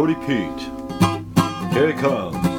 Moldy Pete. Here it comes.